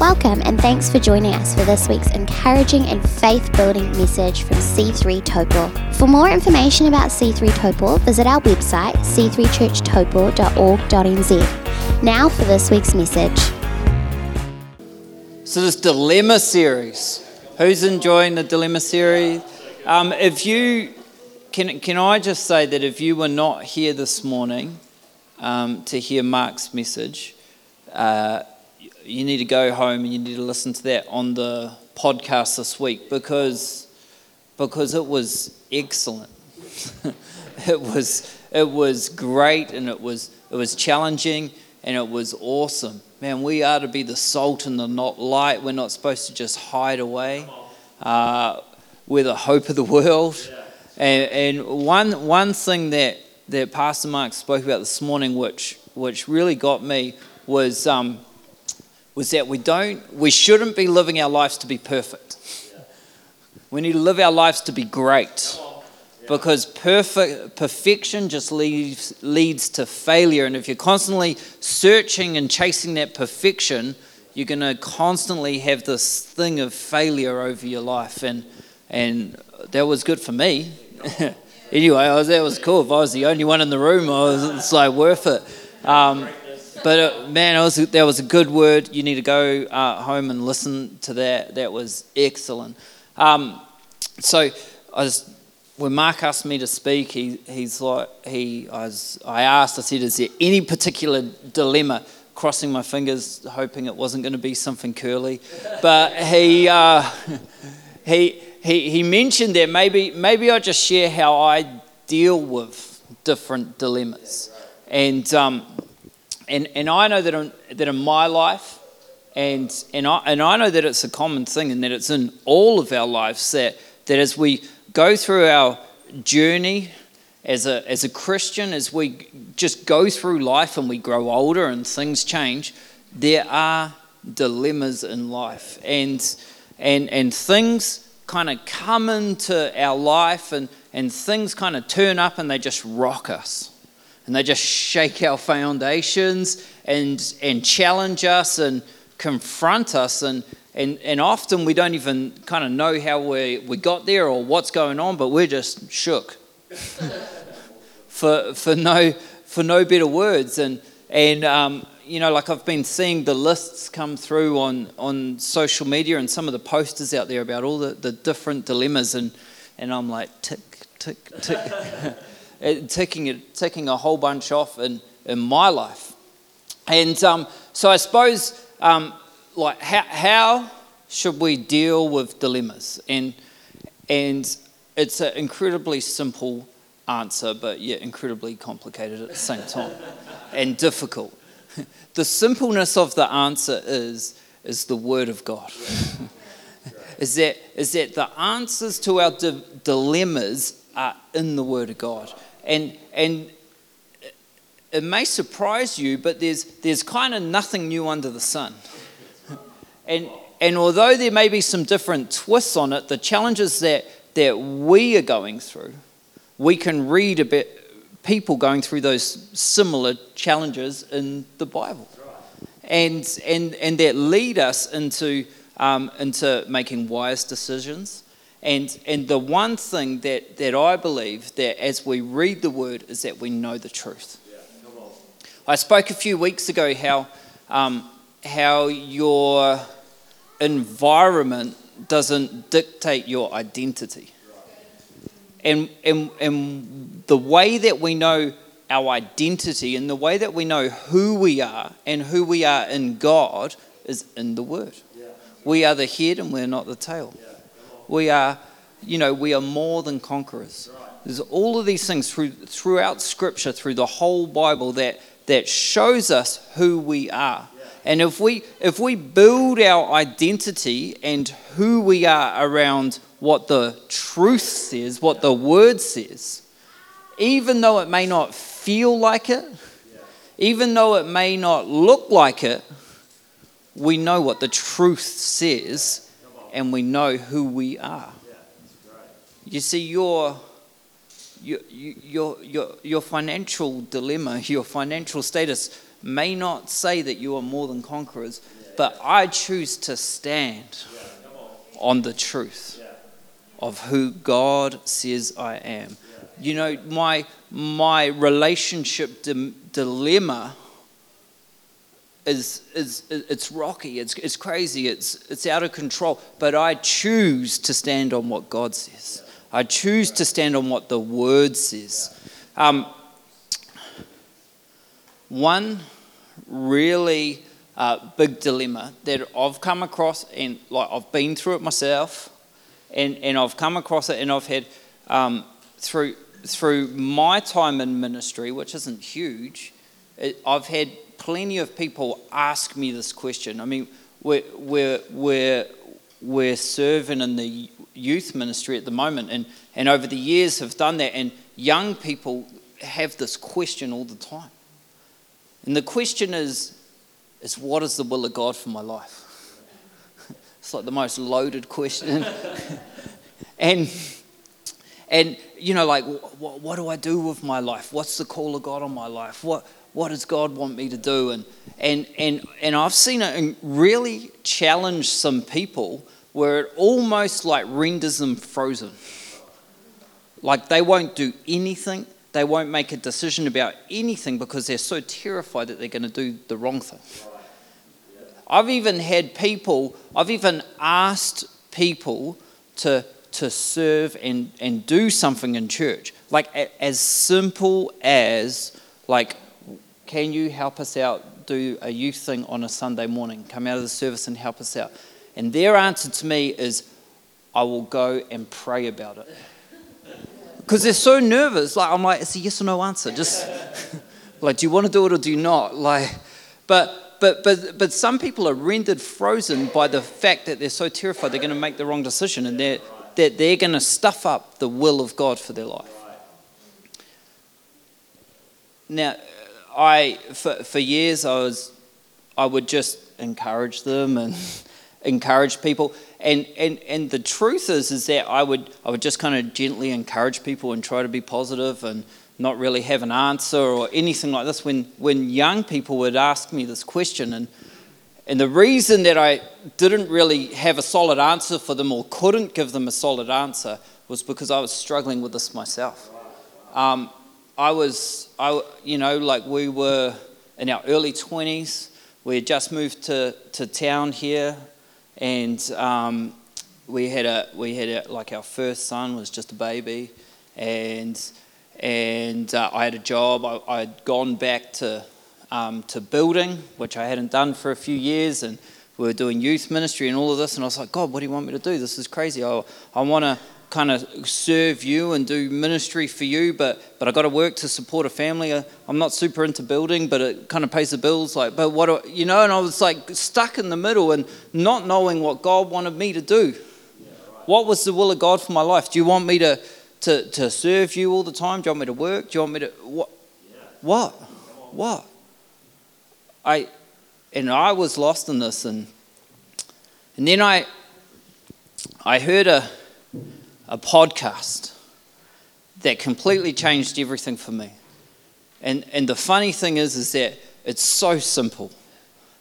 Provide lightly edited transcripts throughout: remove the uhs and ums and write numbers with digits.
Welcome and thanks for joining us for this week's encouraging and faith-building message from C3 Taupo. For more information about C3 Taupo, visit our website c3churchtaupo.org.nz. Now for this week's message. So this Dilemma series, who's enjoying the Dilemma series? If you, can I just say that if you were not here this morning to hear Mark's message, you need to go home and you need to listen to that on the podcast this week because it was excellent. it was great and it was challenging and it was awesome. Man, we are to be the salt and the not light. We're not supposed to just hide away. We're the hope of the world. And one thing that Pastor Mark spoke about this morning, which really got me, was that we shouldn't be living our lives to be perfect. We need to live our lives to be great, because perfection just leads to failure. And if you're constantly searching and chasing that perfection, you're going to constantly have this thing of failure over your life. And that was good for me. Anyway, that was cool. If I was the only one in the room, it's like worth it. That was a good word. You need to go home and listen to that. That was excellent. When Mark asked me to speak, I said, is there any particular dilemma? Crossing my fingers, hoping it wasn't going to be something curly. But he mentioned that maybe I'll just share how I deal with different dilemmas. And I know that in my life, and I know that it's a common thing, and that it's in all of our lives, that as we go through our journey as a Christian, as we just go through life and we grow older and things change, there are dilemmas in life, and things kind of come into our life, and things kind of turn up and they just rock us. And they just shake our foundations and challenge us and confront us. And often we don't even kind of know how we got there or what's going on, but we're just shook for no better words. And I've been seeing the lists come through on social media and some of the posters out there about all the different dilemmas, and I'm like, tick, tick, tick. Ticking a whole bunch off in my life. And so I suppose, how should we deal with dilemmas? And it's an incredibly simple answer, but yet incredibly complicated at the same time and difficult. The simpleness of the answer is the Word of God. Is that the answers to our dilemmas are in the Word of God. And it may surprise you, but there's kind of nothing new under the sun. And although there may be some different twists on it, the challenges that we are going through, we can read about people going through those similar challenges in the Bible, and that lead us into making wise decisions. And the one thing that I believe that as we read the Word is that we know the truth. Yeah, come on. I spoke a few weeks ago how your environment doesn't dictate your identity. And the way that we know our identity and the way that we know who we are and who we are in God is in the Word. Yeah. We are the head and we're not the tail. Yeah. We are more than conquerors. There's all of these things throughout Scripture, through the whole Bible, that shows us who we are. And if we build our identity and who we are around what the truth says, what the Word says, even though it may not feel like it, even though it may not look like it, we know what the truth says. And we know who we are. Yeah, that's right. You see, your financial dilemma, your financial status may not say that you are more than conquerors, but I choose to stand on the truth of who God says I am. You know, my relationship dilemma is it's rocky, it's crazy, it's out of control, but I choose to stand on what God says. I choose to stand on what the Word says. One really big dilemma that I've come across, and like I've been through it myself, and I've come across it, and I've had through my time in ministry, which isn't huge, I've had plenty of people ask me this question. I mean, we're serving in the youth ministry at the moment, and over the years have done that, and young people have this question all the time. And the question is what is the will of God for my life? It's like the most loaded question. And you know, like, what do I do with my life? What's the call of God on my life? What does God want me to do? And I've seen it really challenge some people where it almost like renders them frozen. Like they won't do anything. They won't make a decision about anything because they're so terrified that they're going to do the wrong thing. I've even asked people to serve and do something in church. Like as simple as, like, can you help us out, do a youth thing on a Sunday morning? Come out of the service and help us out. And their answer to me is, I will go and pray about it. Because they're so nervous. Like, I'm like, it's a yes or no answer. Just like, do you want to do it or do you not? Like, but some people are rendered frozen by the fact that they're so terrified they're going to make the wrong decision, and they're going to stuff up the will of God for their life. Now, for years I would just encourage them and encourage people, and the truth is that I would just kind of gently encourage people and try to be positive and not really have an answer or anything like this when young people would ask me this question. And the reason that I didn't really have a solid answer for them or couldn't give them a solid answer was because I was struggling with this myself. We were in our early 20s. We had just moved to town here, and we had our first son was just a baby, and I had a job. I had gone back to building, which I hadn't done for a few years, and we were doing youth ministry and all of this, and I was like, God, what do you want me to do? This is crazy. I want to kind of serve you and do ministry for you, but I got to work to support a family. I'm not super into building, but it kind of pays the bills. Like, but what do, you know? And I was like stuck in the middle and not knowing what God wanted me to do. Yeah, right. What was the will of God for my life? Do you want me to serve you all the time? Do you want me to work? Do you want me to what? Yeah. What? I was lost in this, and then I heard a podcast that completely changed everything for me. And the funny thing is that it's so simple.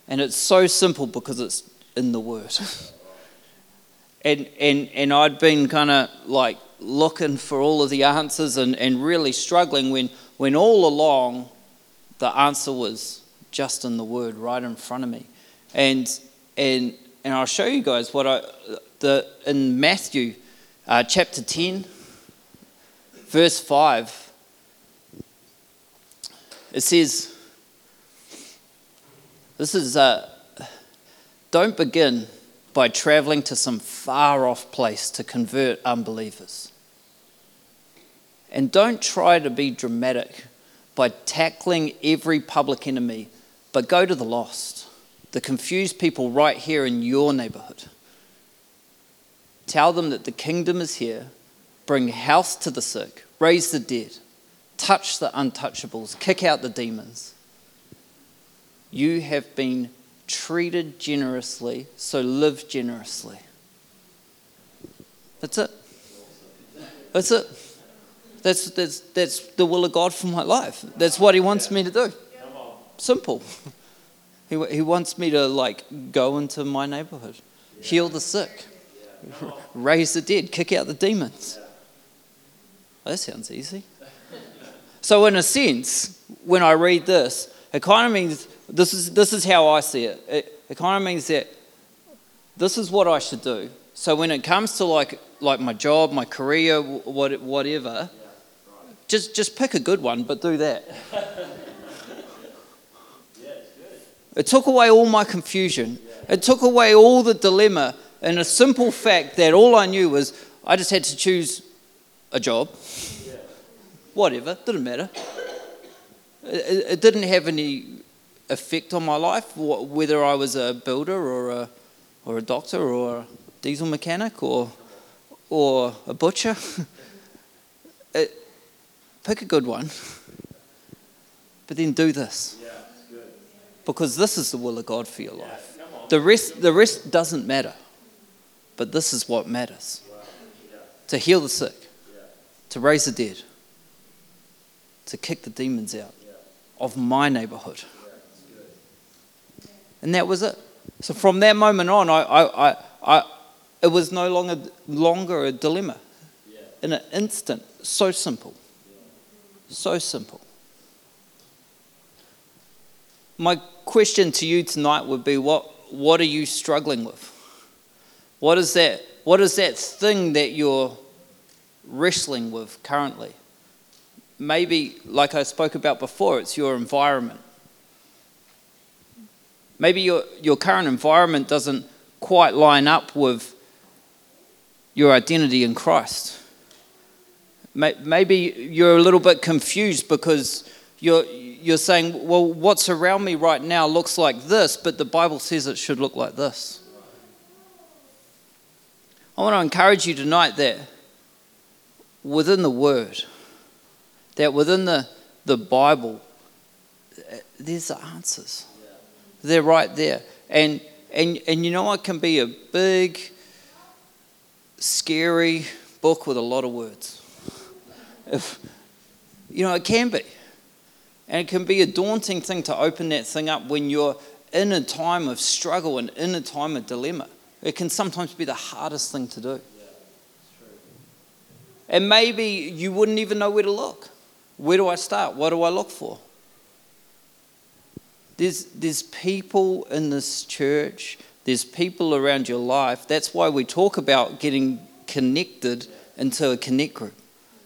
And it's so simple because it's in the Word. and I'd been kind of like looking for all of the answers and really struggling when all along the answer was just in the Word right in front of me. And I'll show you guys in Matthew chapter 10, verse 5, it says, this is, don't begin by traveling to some far-off place to convert unbelievers. And don't try to be dramatic by tackling every public enemy, but go to the lost, the confused people right here in your neighborhood. Tell them that the kingdom is here. Bring health to the sick. Raise the dead. Touch the untouchables. Kick out the demons. You have been treated generously, so live generously. That's it. That's it. That's the will of God for my life. That's what He wants me to do. Simple. He wants me to like go into my neighborhood, heal the sick, raise the dead, kick out the demons. Well, that sounds easy. So in a sense, when I read this, it kind of means, this is how I see it. It kind of means that this is what I should do. So when it comes to like my job, my career, whatever, just pick a good one, but do that. It took away all my confusion. It took away all the dilemma and a simple fact that all I knew was I just had to choose a job. Whatever, didn't matter. It didn't have any effect on my life, whether I was a builder or a doctor or a diesel mechanic or a butcher. Pick a good one, but then do this. Because this is the will of God for your life. The rest doesn't matter, but this is what matters. To heal the sick, to raise the dead, to kick the demons out of my neighborhood. And that was it. So from that moment on, it was no longer a dilemma. In an instant, so simple. So simple. My question to you tonight would be, what are you struggling with? What is that thing that you're wrestling with currently? Maybe, like I spoke about before, it's your environment. Maybe your current environment doesn't quite line up with your identity in Christ. Maybe you're a little bit confused because you're saying, well, what's around me right now looks like this, but the Bible says it should look like this. I want to encourage you tonight that within the Word, that within the Bible, there's the answers. They're right there. And you know, it can be a big, scary book with a lot of words. It can be. And it can be a daunting thing to open that thing up when you're in a time of struggle and in a time of dilemma. It can sometimes be the hardest thing to do. Yeah, it's true. And maybe you wouldn't even know where to look. Where do I start? What do I look for? There's people in this church. There's people around your life. That's why we talk about getting connected into a connect group.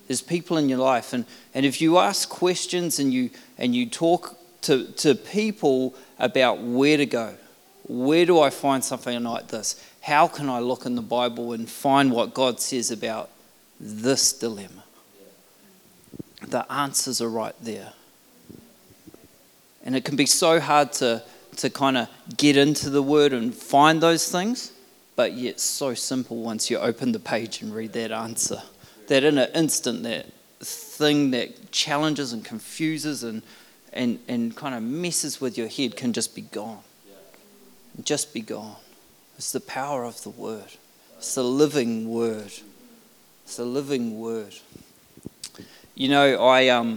There's people in your life, and if you ask questions and you talk to people about where to go, where do I find something like this? How can I look in the Bible and find what God says about this dilemma? The answers are right there. And it can be so hard to kind of get into the Word and find those things, but yet so simple once you open the page and read that answer. That in an instant, that thing that challenges and confuses and kind of messes with your head can just be gone. Just be gone. It's the power of the Word. It's the living Word. It's the living Word. You know,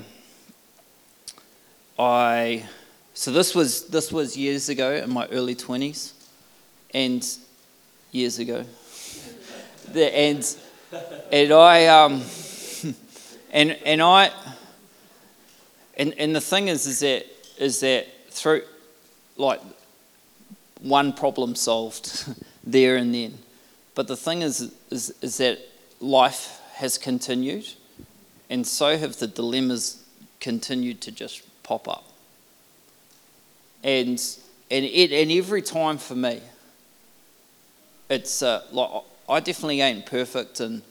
so this was years ago in my early 20s, and years ago, And the thing is that through like one problem solved there and then, but the thing is that life has continued, and so have the dilemmas continued to just pop up. And every time for me, it's like I definitely ain't perfect, and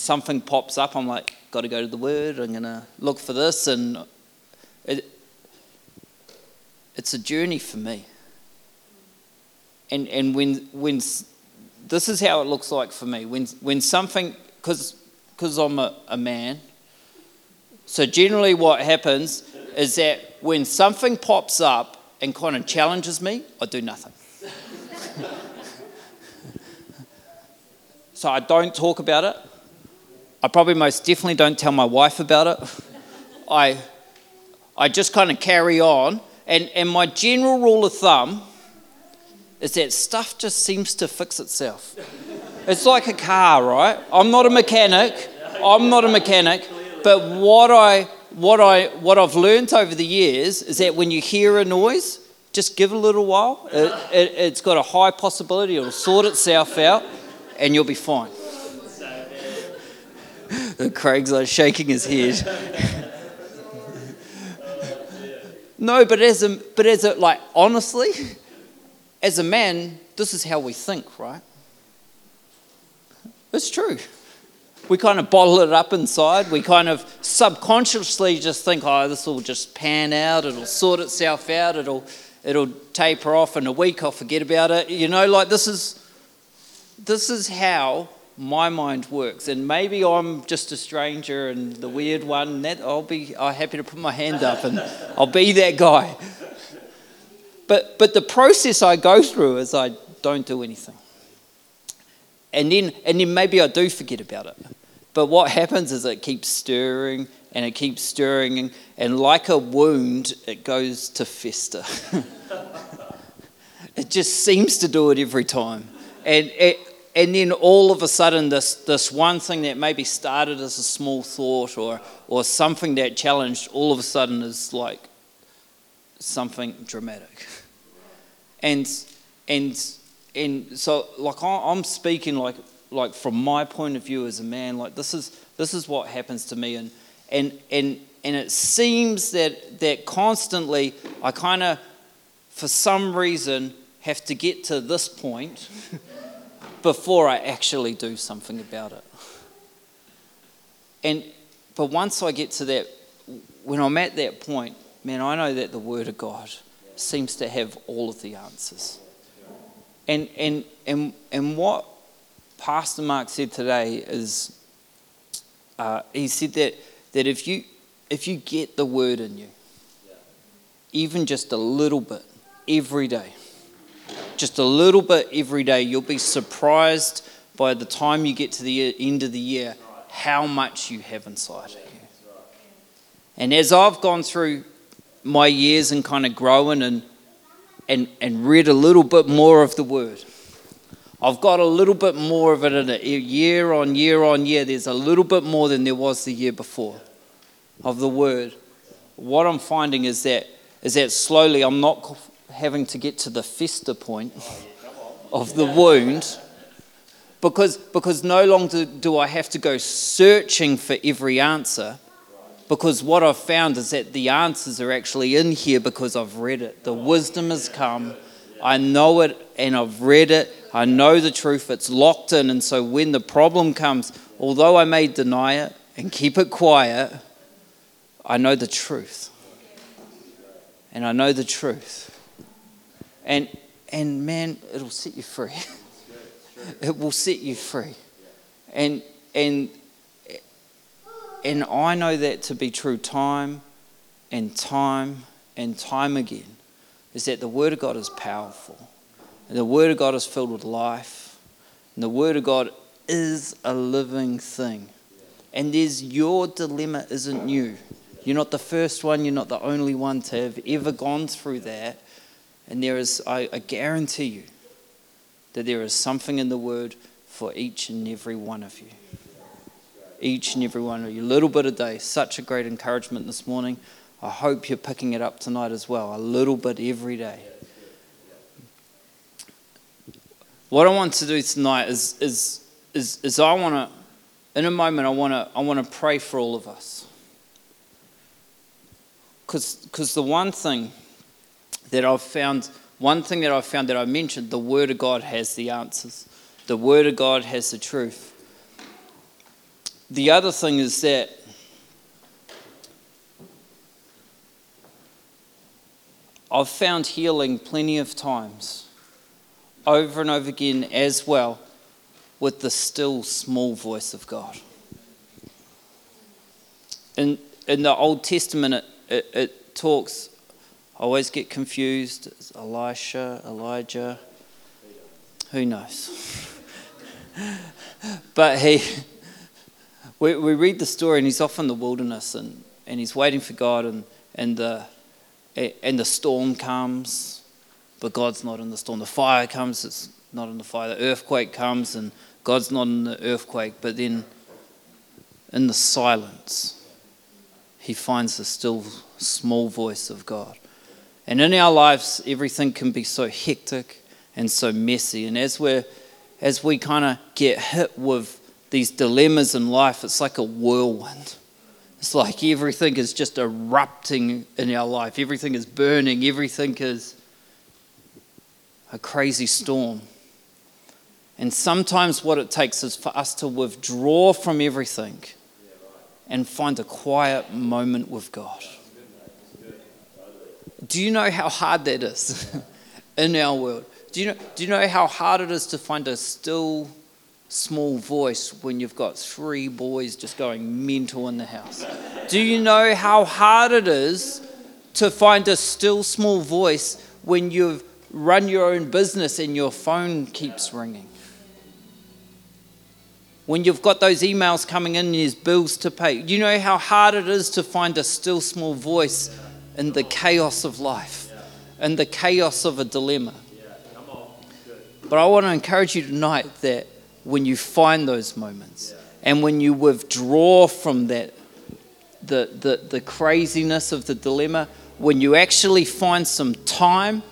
something pops up, I'm like, got to go to the Word, I'm going to look for this, and it's a journey for me. And when this is how it looks like for me, when something, because I'm a man, so generally what happens is that when something pops up and kind of challenges me, I do nothing. So I don't talk about it. I probably most definitely don't tell my wife about it. I just kind of carry on, And my general rule of thumb is that stuff just seems to fix itself. It's like a car, right? I'm not a mechanic, but what I've learned over the years is that when you hear a noise, just give it a little while. It's got a high possibility it'll sort itself out, and you'll be fine. Craig's like shaking his head. No, but honestly, as a man, this is how we think, right? It's true. We kind of bottle it up inside. We kind of subconsciously just think, this will just pan out. It'll sort itself out. It'll taper off in a week. I'll forget about it. You know, like this is how my mind works. And maybe I'm just a stranger and the weird one. That I'm happy to put my hand up and I'll be that guy. But the process I go through is I don't do anything. And then maybe I do forget about it. But what happens is it keeps stirring. And like a wound, it goes to fester. It just seems to do it every time. And then all of a sudden, this one thing that maybe started as a small thought or something that challenged, all of a sudden is like something dramatic. And so, like, I'm speaking like from my point of view as a man. Like, this is what happens to me, and it seems that constantly I kind of, for some reason, have to get to this point before I actually do something about it. But once I get to that, when I'm at that point, man, I know that the Word of God seems to have all of the answers. And what Pastor Mark said today is, he said that if you get the Word in you, even just a little bit every day, you'll be surprised by the time you get to the end of the year how much you have inside you. And as I've gone through my years and kind of growing and read a little bit more of the Word, I've got a little bit more of it in it. Year on year, there's a little bit more than there was the year before of the Word. What I'm finding is that slowly I'm not having to get to the fester point of the wound, because no longer do I have to go searching for every answer, because what I've found is that the answers are actually in here because I've read it. The wisdom has come. I know it and I've read it. I know the truth. It's locked in. And so when the problem comes, although I may deny it and keep it quiet, I know the truth. And man, it'll set you free. It will set you free. And I know that to be true time and time again, is that the Word of God is powerful. And the Word of God is filled with life. And the Word of God is a living thing. And your dilemma isn't you. You're not the first one. You're not the only one to have ever gone through that. And there is, I guarantee you, that there is something in the Word for each and every one of you. Each and every one of you. A little bit a day. Such a great encouragement this morning. I hope you're picking it up tonight as well. A little bit every day. What I want to do tonight is I want to, in a moment, I want to pray for all of us. Because the one thing that I've found, that I mentioned, the Word of God has the answers. The Word of God has the truth. The other thing is that I've found healing plenty of times, over and over again as well, with the still small voice of God. In the Old Testament, it talks, I always get confused, it's Elisha, Elijah, who knows? But we read the story, and he's off in the wilderness and he's waiting for God, and and the and the storm comes, but God's not in the storm. The fire comes, it's not in the fire. The earthquake comes, and God's not in the earthquake. But then in the silence, he finds the still small voice of God. And in our lives, everything can be so hectic and so messy. And as we kind of get hit with these dilemmas in life, it's like a whirlwind. It's like everything is just erupting in our life. Everything is burning. Everything is a crazy storm. And sometimes what it takes is for us to withdraw from everything and find a quiet moment with God. Do you know how hard that is in our world? Do you know how hard it is to find a still small voice when you've got 3 boys just going mental in the house? Do you know how hard it is to find a still small voice when you've run your own business and your phone keeps ringing? When you've got those emails coming in and there's bills to pay, you know how hard it is to find a still small voice in the chaos of life, in the chaos of a dilemma. But I want to encourage you tonight that when you find those moments and when you withdraw from that, the craziness of the dilemma, when you actually find some time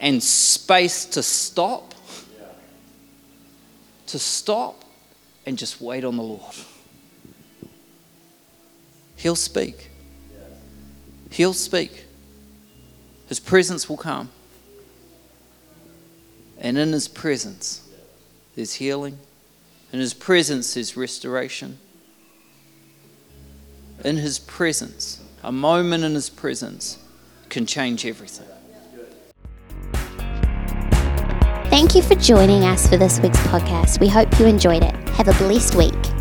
and space to stop and just wait on the Lord. He'll speak. He'll speak. His presence will come. And in his presence, there's healing. In his presence, there's restoration. In his presence, a moment in his presence can change everything. Thank you for joining us for this week's podcast. We hope you enjoyed it. Have a blessed week.